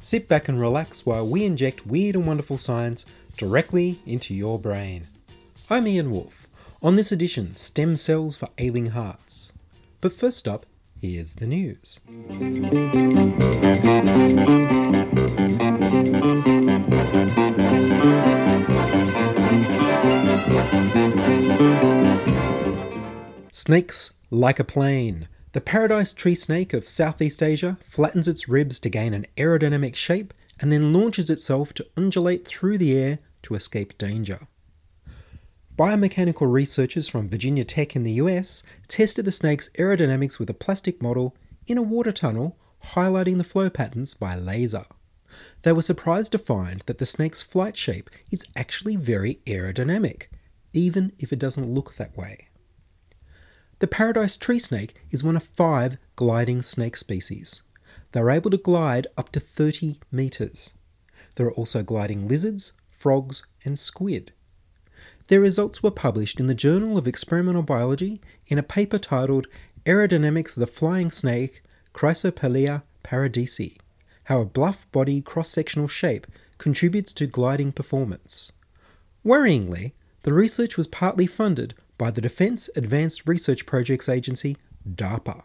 Sit back and relax while we inject weird and wonderful science directly into your brain. I'm Ian Wolfe. On this edition, stem cells for ailing hearts. But first up, here's the news. Snakes like a plane. The paradise tree snake of Southeast Asia flattens its ribs to gain an aerodynamic shape and then launches itself to undulate through the air to escape danger. Biomechanical researchers from Virginia Tech in the US tested the snake's aerodynamics with a plastic model in a water tunnel, highlighting the flow patterns by laser. They were surprised to find that the snake's flight shape is actually very aerodynamic, even if it doesn't look that way. The paradise tree snake is one of 5 gliding snake species. They're able to glide up to 30 metres. There are also gliding lizards, frogs and squid. Their results were published in the Journal of Experimental Biology in a paper titled Aerodynamics of the Flying Snake, Chrysopelea paradisi, How a Bluff Body Cross-Sectional Shape Contributes to Gliding Performance. Worryingly, the research was partly funded by the Defence Advanced Research Projects Agency, DARPA.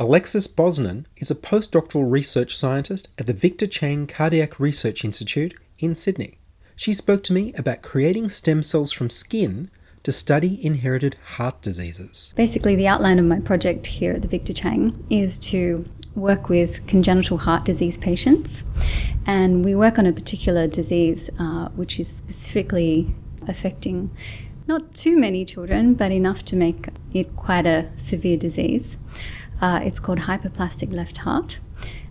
Alexis Bosnan is a postdoctoral research scientist at the Victor Chang Cardiac Research Institute in Sydney. She spoke to me about creating stem cells from skin to study inherited heart diseases. Basically, the outline of my project here at the Victor Chang is to work with congenital heart disease patients. And we work on a particular disease which is specifically affecting not too many children, but enough to make it quite a severe disease. It's called hyperplastic left heart.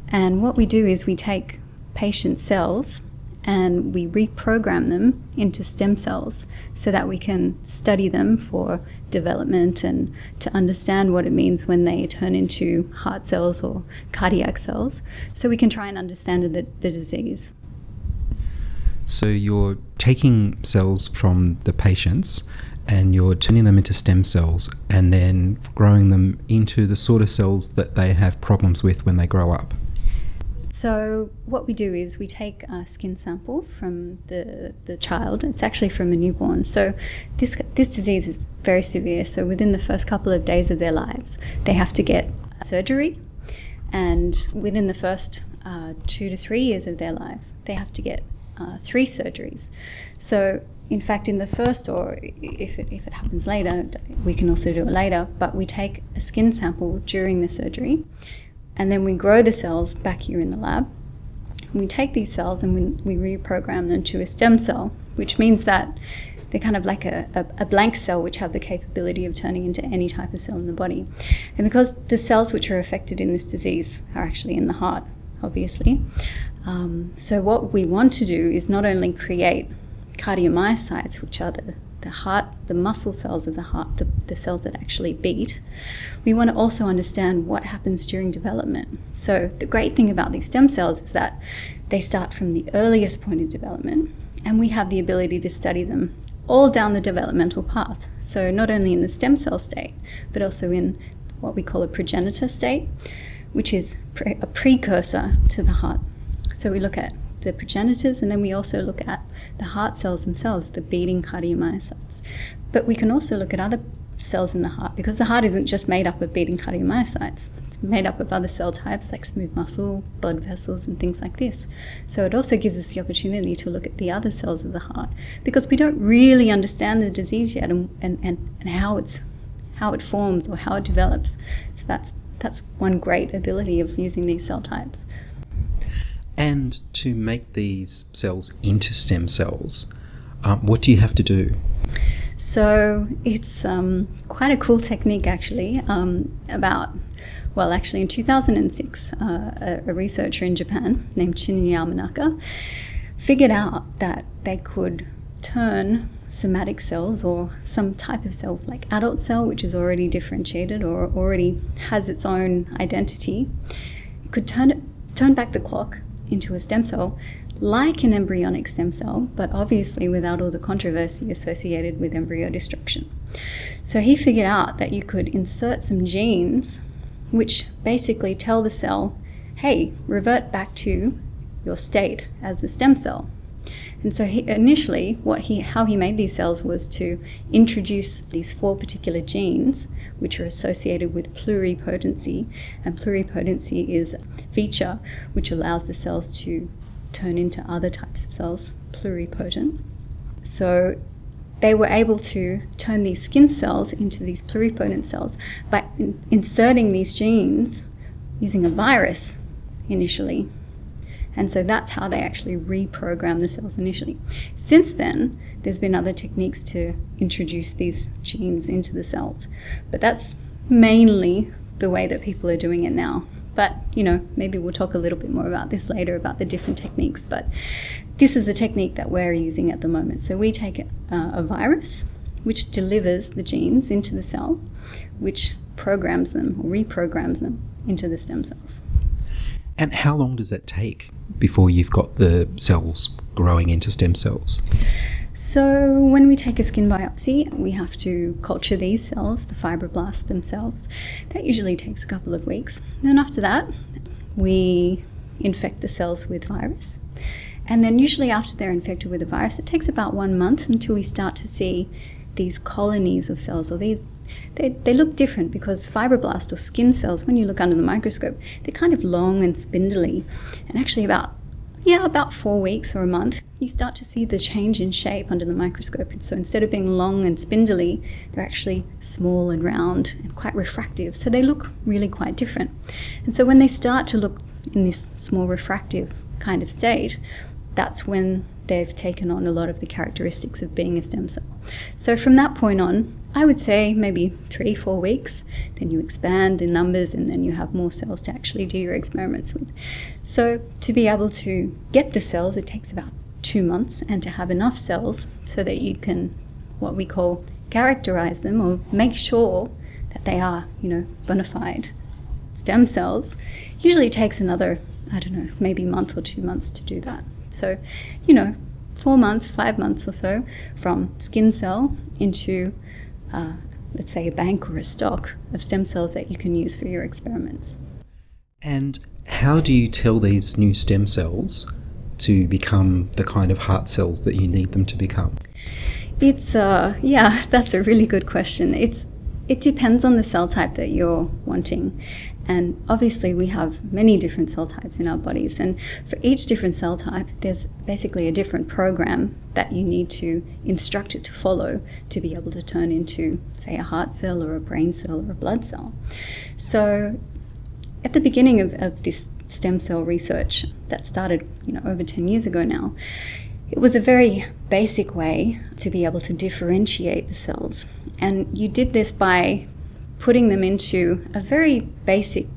And what we do is we take patient cells and we reprogram them into stem cells so that we can study them for development and to understand what it means when they turn into heart cells or cardiac cells, so we can try and understand the disease. So you're taking cells from the patients and you're turning them into stem cells and then growing them into the sort of cells that they have problems with when they grow up. So what we do is we take a skin sample from the child. It's actually from a newborn. So this disease is very severe. So within the first couple of days of their lives, they have to get surgery. And within the first 2 to 3 years of their life, they have to get 3 surgeries. So in fact, in the first, or if it happens later, we can also do it later, but we take a skin sample during the surgery and then we grow the cells back here in the lab. And we take these cells and we reprogram them to a stem cell, which means that they're kind of like a blank cell which have the capability of turning into any type of cell in the body. And because the cells which are affected in this disease are actually in the heart, obviously. So what we want to do is not only create cardiomyocytes, which are the heart, the muscle cells of the heart, the cells that actually beat, we want to also understand what happens during development. So the great thing about these stem cells is that they start from the earliest point of development, and we have the ability to study them all down the developmental path. So not only in the stem cell state, but also in what we call a progenitor state, which is a precursor to the heart. So we look at the progenitors, and then we also look at the heart cells themselves, the beating cardiomyocytes. But we can also look at other cells in the heart, because the heart isn't just made up of beating cardiomyocytes. It's made up of other cell types like smooth muscle, blood vessels, and things like this. So it also gives us the opportunity to look at the other cells of the heart, because we don't really understand the disease yet and how it forms or how it develops. So that's one great ability of using these cell types. And to make these cells into stem cells, what do you have to do? So it's quite a cool technique, actually. Actually in 2006, a researcher in Japan named Shinya Yamanaka figured out that they could turn somatic cells, or some type of cell like adult cell, which is already differentiated or already has its own identity, could turn back the clock into a stem cell, like an embryonic stem cell, but obviously without all the controversy associated with embryo destruction. So he figured out that you could insert some genes which basically tell the cell, hey, revert back to your state as a stem cell. And so how he made these cells was to introduce these 4 particular genes which are associated with pluripotency, and pluripotency is a feature which allows the cells to turn into other types of cells, pluripotent. So they were able to turn these skin cells into these pluripotent cells by inserting these genes using a virus initially. And so that's how they actually reprogram the cells initially. Since then, there's been other techniques to introduce these genes into the cells, but that's mainly the way that people are doing it now. But, you know, maybe we'll talk a little bit more about this later, about the different techniques, but this is the technique that we're using at the moment. So we take a virus, which delivers the genes into the cell, which programs them, or reprograms them into the stem cells. And how long does that take before you've got the cells growing into stem cells? So when we take a skin biopsy, we have to culture these cells, the fibroblasts themselves. That usually takes a couple of weeks. Then after that, we infect the cells with virus. And then usually after they're infected with a virus, it takes about 1 month until we start to see these colonies of cells, or these They look different, because fibroblast or skin cells, when you look under the microscope, they're kind of long and spindly. And actually about 4 weeks or a month, you start to see the change in shape under the microscope. And so instead of being long and spindly, they're actually small and round and quite refractive. So they look really quite different. And so when they start to look in this small refractive kind of state, that's when they've taken on a lot of the characteristics of being a stem cell. So from that point on, I would say maybe 3-4 weeks, then you expand in numbers, and then you have more cells to actually do your experiments with. So to be able to get the cells, it takes about 2 months, and to have enough cells so that you can, what we call, characterize them, or make sure that they are, you know, bona fide stem cells, usually takes another, I don't know, maybe month or 2 months to do that. So, you know, 4 months, 5 months or so from skin cell into let's say a bank or a stock of stem cells that you can use for your experiments. And how do you tell these new stem cells to become the kind of heart cells that you need them to become? It's, yeah, that's a really good question. It depends on the cell type that you're wanting. And obviously we have many different cell types in our bodies, and for each different cell type, there's basically a different program that you need to instruct it to follow to be able to turn into, say, a heart cell or a brain cell or a blood cell. So at the beginning of this stem cell research that started, you know, over 10 years ago now, it was a very basic way to be able to differentiate the cells. And you did this by putting them into a very basic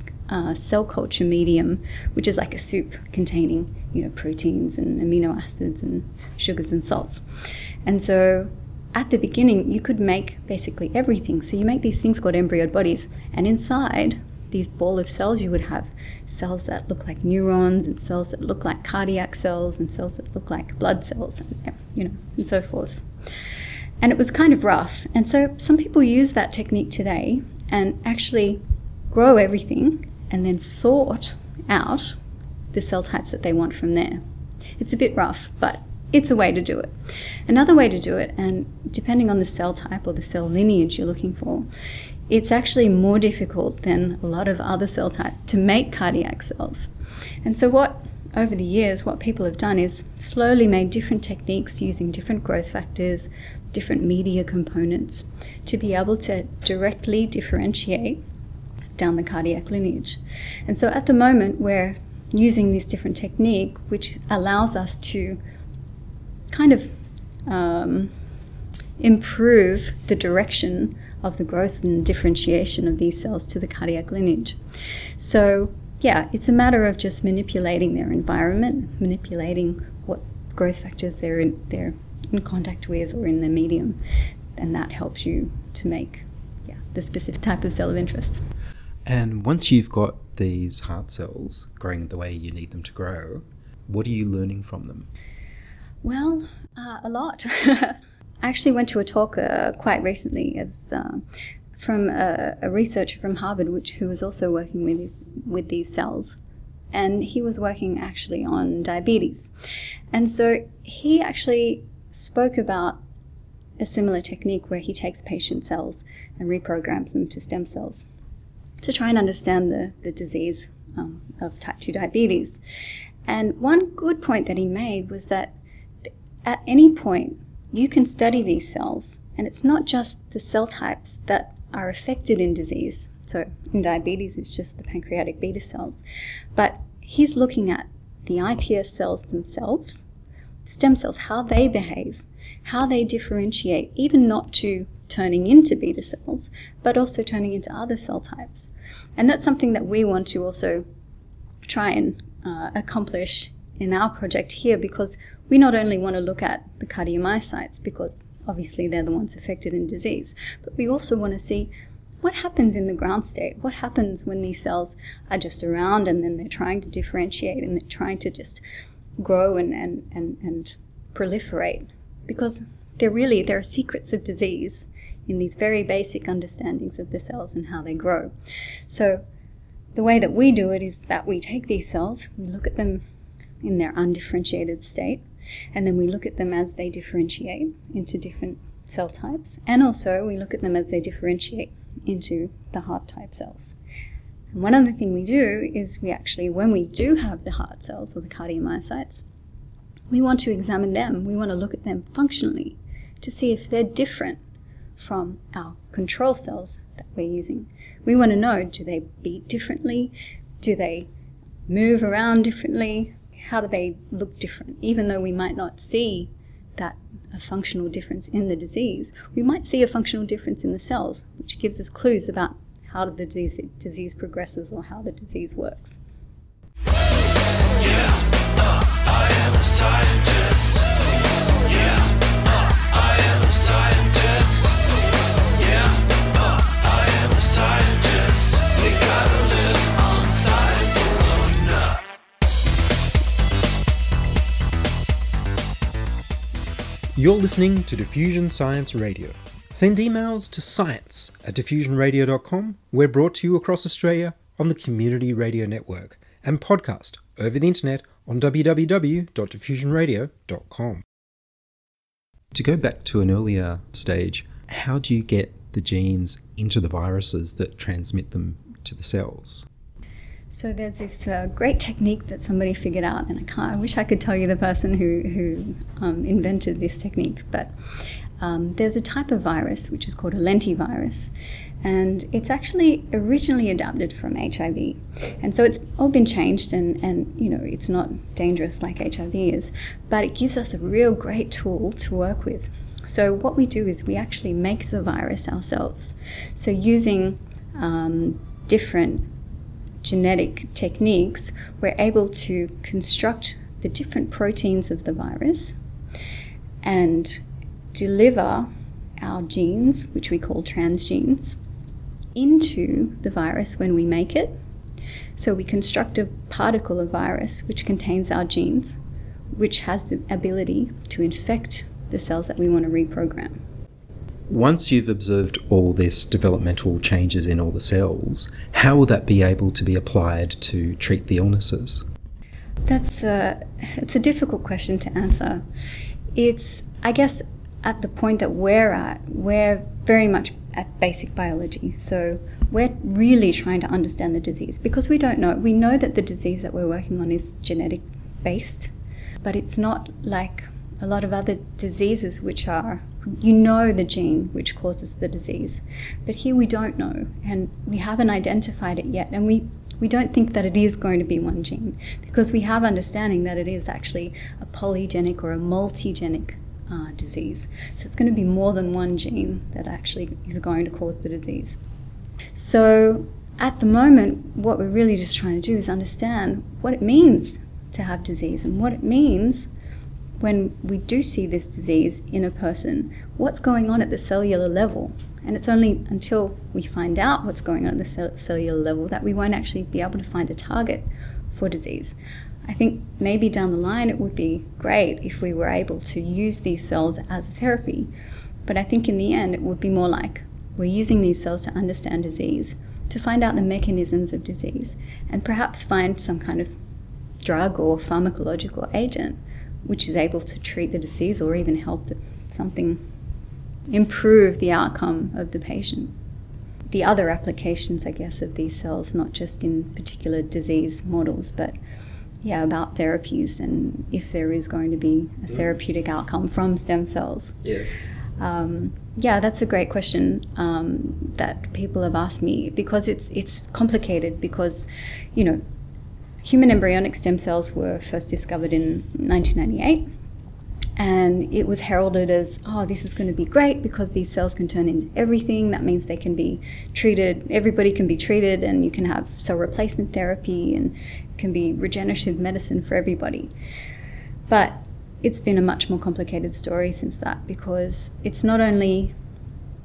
cell culture medium, which is like a soup containing, you know, proteins and amino acids and sugars and salts. And so at the beginning, you could make basically everything. So you make these things called embryoid bodies, and inside these ball of cells, you would have cells that look like neurons, and cells that look like cardiac cells, and cells that look like blood cells, and, you know, and so forth. And it was kind of rough. And so some people use that technique today and actually grow everything and then sort out the cell types that they want from there. It's a bit rough, but it's a way to do it. Another way to do it, and depending on the cell type or the cell lineage you're looking for, it's actually more difficult than a lot of other cell types to make cardiac cells. And so what, over the years, what people have done is slowly made different techniques using different growth factors, different media components, to be able to directly differentiate down the cardiac lineage. And so at the moment, we're using this different technique, which allows us to kind of improve the direction of the growth and differentiation of these cells to the cardiac lineage. So yeah, it's a matter of just manipulating their environment, manipulating what growth factors they're in contact with or in the medium, and that helps you to make the specific type of cell of interest. And once you've got these heart cells growing the way you need them to grow, what are you learning from them? Well, a lot. I actually went to a talk quite recently from a researcher from Harvard who was also working with these cells. And he was working actually on diabetes. And so he actually spoke about a similar technique where he takes patient cells and reprograms them to stem cells to try and understand the disease of type 2 diabetes. And one good point that he made was that at any point, you can study these cells, and it's not just the cell types that are affected in disease. So in diabetes, it's just the pancreatic beta cells. But he's looking at the iPS cells themselves, stem cells, how they behave, how they differentiate, even not to turning into beta cells, but also turning into other cell types. And that's something that we want to also try and accomplish in our project here, because we not only want to look at the cardiomyocytes, because obviously they're the ones affected in disease, but we also want to see what happens in the ground state, what happens when these cells are just around and then they're trying to differentiate and they're trying to just grow and proliferate, because there are secrets of disease in these very basic understandings of the cells and how they grow. So the way that we do it is that we take these cells, we look at them in their undifferentiated state, and then we look at them as they differentiate into different cell types, and also we look at them as they differentiate into the heart type cells. And one other thing we do is we actually, when we do have the heart cells or the cardiomyocytes, we want to examine them, we want to look at them functionally to see if they're different from our control cells that we're using. We want to know, do they beat differently? Do they move around differently? How do they look different? Even though we might not see that a functional difference in the disease, we might see a functional difference in the cells, which gives us clues about how the disease progresses or how the disease works. I am a scientist. I am a scientist. I am a scientist. We gotta live on science alone now. You're listening to Diffusion Science Radio. Send emails to science@diffusionradio.com. We're brought to you across Australia on the Community Radio Network and podcast over the internet on www.diffusionradio.com. To go back to an earlier stage, how do you get the genes into the viruses that transmit them to the cells? So there's this great technique that somebody figured out, and I wish I could tell you the person who invented this technique, but there's a type of virus which is called a lentivirus, and it's actually originally adapted from HIV. And so it's all been changed, and you know, it's not dangerous like HIV is, but it gives us a real great tool to work with. So what we do is we actually make the virus ourselves. So using different genetic techniques, we're able to construct the different proteins of the virus and deliver our genes, which we call transgenes, into the virus when we make it. So we construct a particle of virus which contains our genes, which has the ability to infect the cells that we want to reprogram. Once you've observed all this developmental changes in all the cells, how will that be able to be applied to treat the illnesses? That's It's a difficult question to answer. It's, I guess, at the point that we're at, we're very much at basic biology. So we're really trying to understand the disease because we don't know. We know that the disease that we're working on is genetic based, but it's not like a lot of other diseases which are, you know, the gene which causes the disease. But here we don't know, and we haven't identified it yet, and we don't think that it is going to be one gene because we have understanding that it is actually a polygenic or a multigenic disease. So it's going to be more than one gene that actually is going to cause the disease. So at the moment, what we're really just trying to do is understand what it means to have disease and what it means when we do see this disease in a person, what's going on at the cellular level. And it's only until we find out what's going on at the cellular level that we won't actually be able to find a target for disease. I think maybe down the line it would be great if we were able to use these cells as a therapy. But I think in the end it would be more like we're using these cells to understand disease, to find out the mechanisms of disease, and perhaps find some kind of drug or pharmacological agent which is able to treat the disease or even help something improve the outcome of the patient. The other applications, I guess, of these cells, not just in particular disease models, but yeah, about therapies and if there is going to be a therapeutic outcome from stem cells. Yeah. That's a great question that people have asked me because it's complicated because, you know, human embryonic stem cells were first discovered in 1998. And it was heralded as, oh, this is going to be great because these cells can turn into everything. That means they can be treated, everybody can be treated, and you can have cell replacement therapy and it can be regenerative medicine for everybody. But it's been a much more complicated story since that because it's not only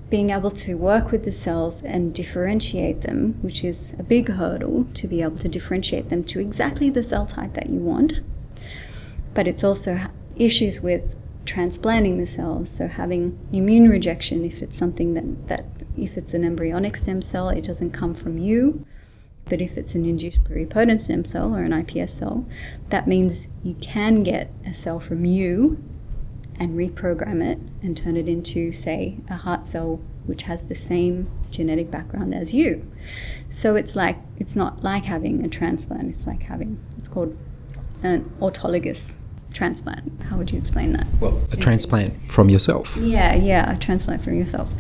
being able to work with the cells and differentiate them, which is a big hurdle, to be able to differentiate them to exactly the cell type that you want, but it's also issues with transplanting the cells, so having immune rejection if it's something that if it's an embryonic stem cell, it doesn't come from you. But if it's an induced pluripotent stem cell or an iPS cell, that means you can get a cell from you and reprogram it and turn it into, say, a heart cell which has the same genetic background as you. So it's not like having a transplant, it's called an autologous transplant. How would you explain that? Well, a transplant from yourself. Yeah, a transplant from yourself.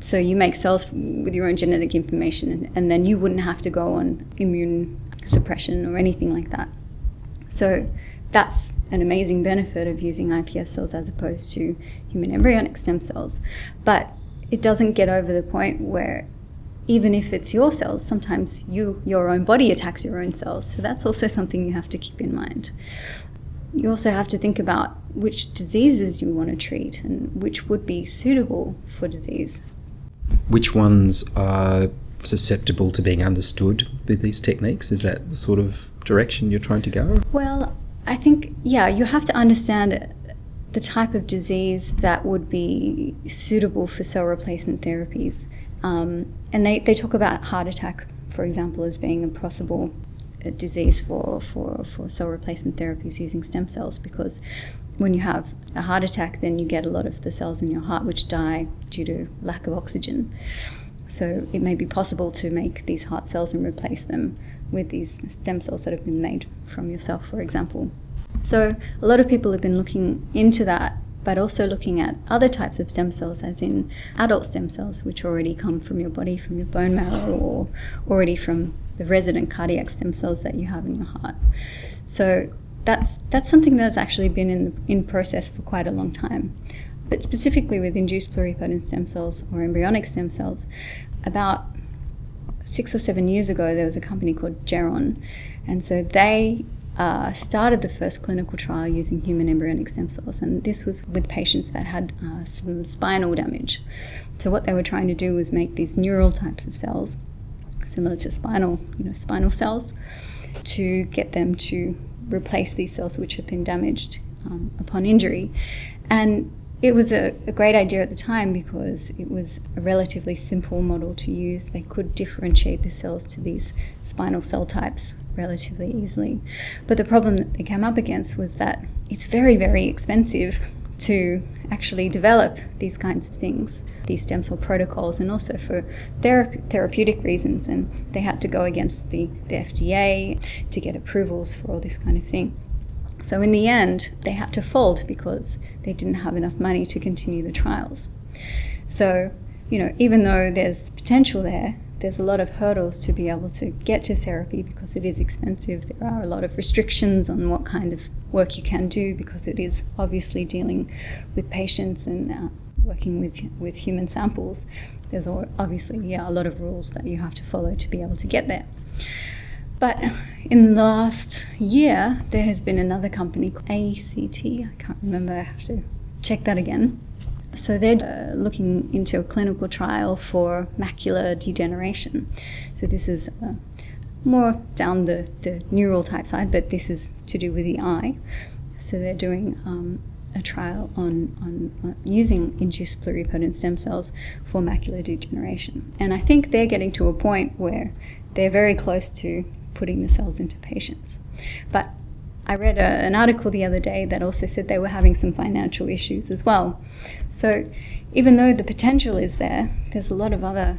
So you make cells with your own genetic information and then you wouldn't have to go on immune suppression or anything like that. So that's an amazing benefit of using iPS cells as opposed to human embryonic stem cells. But it doesn't get over the point where even if it's your cells, sometimes your own body attacks your own cells. So that's also something you have to keep in mind. You also have to think about which diseases you want to treat and which would be suitable for disease. Which ones are susceptible to being understood with these techniques? Is that the sort of direction you're trying to go? Well, I think, you have to understand the type of disease that would be suitable for cell replacement therapies. And they talk about heart attack, for example, as being a possible disease for cell replacement therapies using stem cells, because when you have a heart attack then you get a lot of the cells in your heart which die due to lack of oxygen. So it may be possible to make these heart cells and replace them with these stem cells that have been made from yourself, for example. So a lot of people have been looking into that, but also looking at other types of stem cells, as in adult stem cells which already come from your body, from your bone marrow, or already from the resident cardiac stem cells that you have in your heart. So that's something that's actually been in process for quite a long time. But specifically with induced pluripotent stem cells or embryonic stem cells, about 6 or 7 years ago there was a company called Geron, and so they started the first clinical trial using human embryonic stem cells, and this was with patients that had some spinal damage. So what they were trying to do was make these neural types of cells similar to spinal cells, to get them to replace these cells which have been damaged upon injury. And it was a great idea at the time because it was a relatively simple model to use. They could differentiate the cells to these spinal cell types relatively easily. But the problem that they came up against was that it's very, very expensive to actually develop these kinds of things, these stem cell protocols, and also for therapeutic reasons. And they had to go against the FDA to get approvals for all this kind of thing. So in the end, they had to fold because they didn't have enough money to continue the trials. So, you know, even though there's the potential there, there's a lot of hurdles to be able to get to therapy because it is expensive. There are a lot of restrictions on what kind of work you can do because it is obviously dealing with patients and working with human samples. There's obviously, a lot of rules that you have to follow to be able to get there. But in the last year, there has been another company called ACT. I can't remember. I have to check that again. So they're looking into a clinical trial for macular degeneration. So this is more down the neural type side, but this is to do with the eye. So they're doing a trial on using induced pluripotent stem cells for macular degeneration. And I think they're getting to a point where they're very close to putting the cells into patients. But I read an article the other day that also said they were having some financial issues as well. So even though the potential is there, there's a lot of other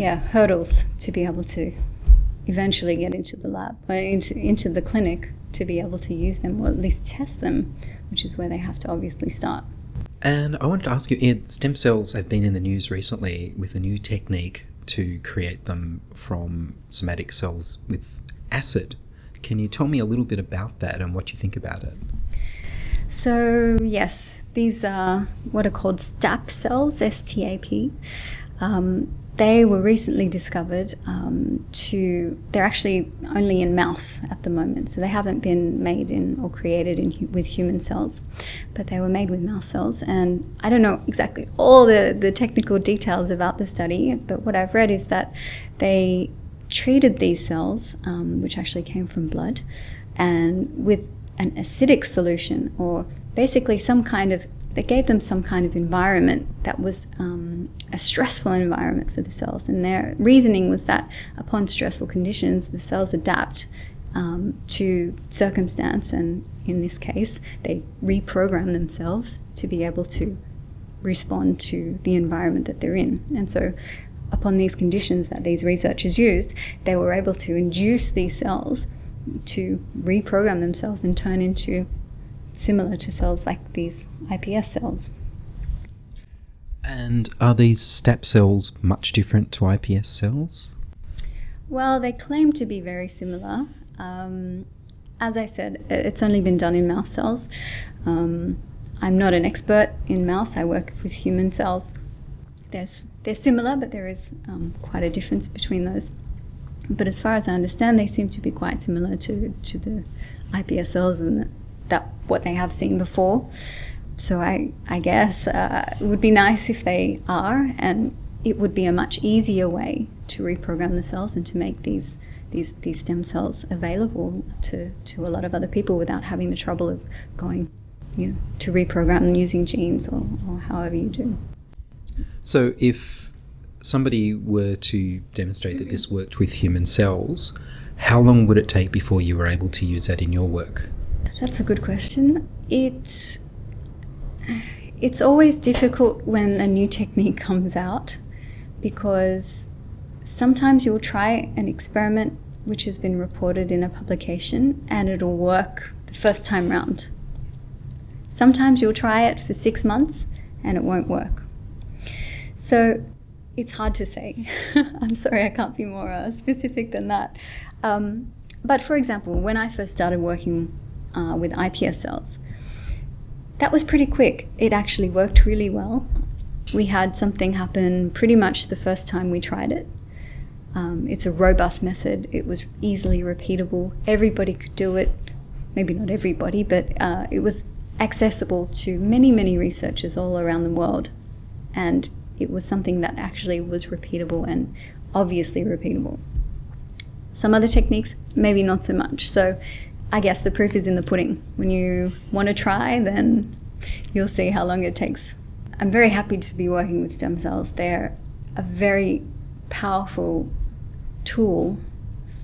hurdles to be able to eventually get into the lab, or into the clinic to be able to use them or at least test them, which is where they have to obviously start. And I wanted to ask you, Ian, stem cells have been in the news recently with a new technique to create them from somatic cells with acid. Can you tell me a little bit about that and what you think about it? So, yes, these are what are called STAP cells, S-T-A-P. They were recently discovered they're actually only in mouse at the moment, so they haven't been made in or created with human cells, but they were made with mouse cells. And I don't know exactly all the technical details about the study, but what I've read is that they treated these cells, which actually came from blood, and with an acidic solution, or basically they gave them some kind of environment that was a stressful environment for the cells. And their reasoning was that upon stressful conditions, the cells adapt to circumstance, and in this case, they reprogram themselves to be able to respond to the environment that they're in. And so upon these conditions that these researchers used, they were able to induce these cells to reprogram themselves and turn into similar to cells like these iPS cells. And are these STAP cells much different to iPS cells? Well, they claim to be very similar. As I said, it's only been done in mouse cells. I'm not an expert in mouse. I work with human cells. They're similar, but there is quite a difference between those. But as far as I understand, they seem to be quite similar to the iPS cells and what they have seen before. So I guess it would be nice if they are, and it would be a much easier way to reprogram the cells and to make these stem cells available to a lot of other people without having the trouble of going to reprogram them using genes or however you do. So if somebody were to demonstrate that this worked with human cells, how long would it take before you were able to use that in your work? That's a good question. It's always difficult when a new technique comes out, because sometimes you'll try an experiment which has been reported in a publication and it'll work the first time round. Sometimes you'll try it for 6 months and it won't work. So it's hard to say. I'm sorry, I can't be more specific than that. But for example, when I first started working with iPS cells, that was pretty quick. It actually worked really well. We had something happen pretty much the first time we tried it. It's a robust method. It was easily repeatable. Everybody could do it. Maybe not everybody, but it was accessible to many, many researchers all around the world. And it was something that actually was repeatable and obviously repeatable. Some other techniques, maybe not so much. So I guess the proof is in the pudding. When you want to try, then you'll see how long it takes. I'm very happy to be working with stem cells. They're a very powerful tool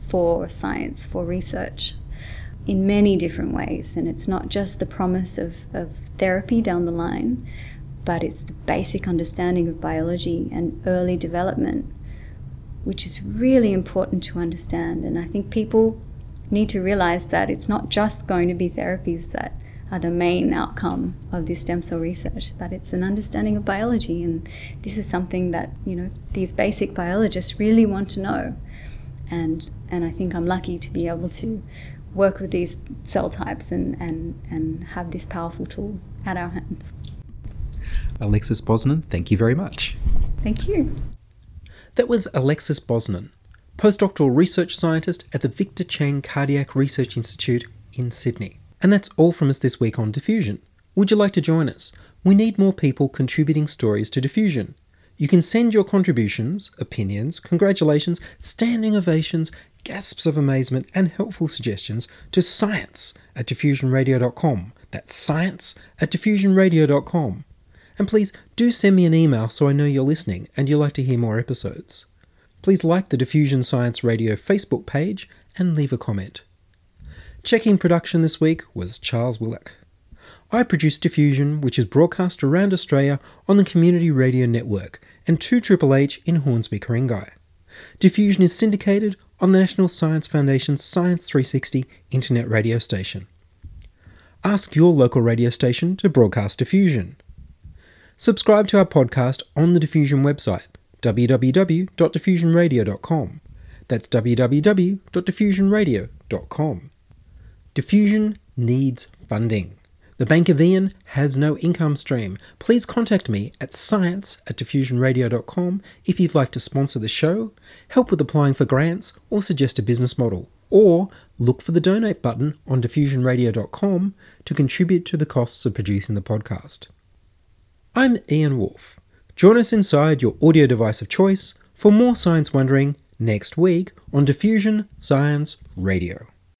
for science, for research, in many different ways. And it's not just the promise of therapy down the line, but it's the basic understanding of biology and early development, which is really important to understand. And I think people need to realize that it's not just going to be therapies that are the main outcome of this stem cell research, but it's an understanding of biology. And this is something that, you know, these basic biologists really want to know. And I think I'm lucky to be able to work with these cell types and have this powerful tool at our hands. Alexis Bosnan, thank you very much. Thank you. That was Alexis Bosnan, postdoctoral research scientist at the Victor Chang Cardiac Research Institute in Sydney. And that's all from us this week on Diffusion. Would you like to join us? We need more people contributing stories to Diffusion. You can send your contributions, opinions, congratulations, standing ovations, gasps of amazement and helpful suggestions to science@diffusionradio.com. That's science@diffusionradio.com. And please do send me an email so I know you're listening and you'd like to hear more episodes. Please like the Diffusion Science Radio Facebook page and leave a comment. Checking production this week was Charles Willock. I produce Diffusion, which is broadcast around Australia on the Community Radio Network and to Triple H in Hornsby-Kuringai. Diffusion is syndicated on the National Science Foundation's Science 360 internet radio station. Ask your local radio station to broadcast Diffusion. Subscribe to our podcast on the Diffusion website, www.diffusionradio.com. That's www.diffusionradio.com. Diffusion needs funding. The Bank of Ian has no income stream. Please contact me at science@diffusionradio.com if you'd like to sponsor the show, help with applying for grants, or suggest a business model, or look for the donate button on diffusionradio.com to contribute to the costs of producing the podcast. I'm Ian Wolfe. Join us inside your audio device of choice for more science wondering next week on Diffusion Science Radio.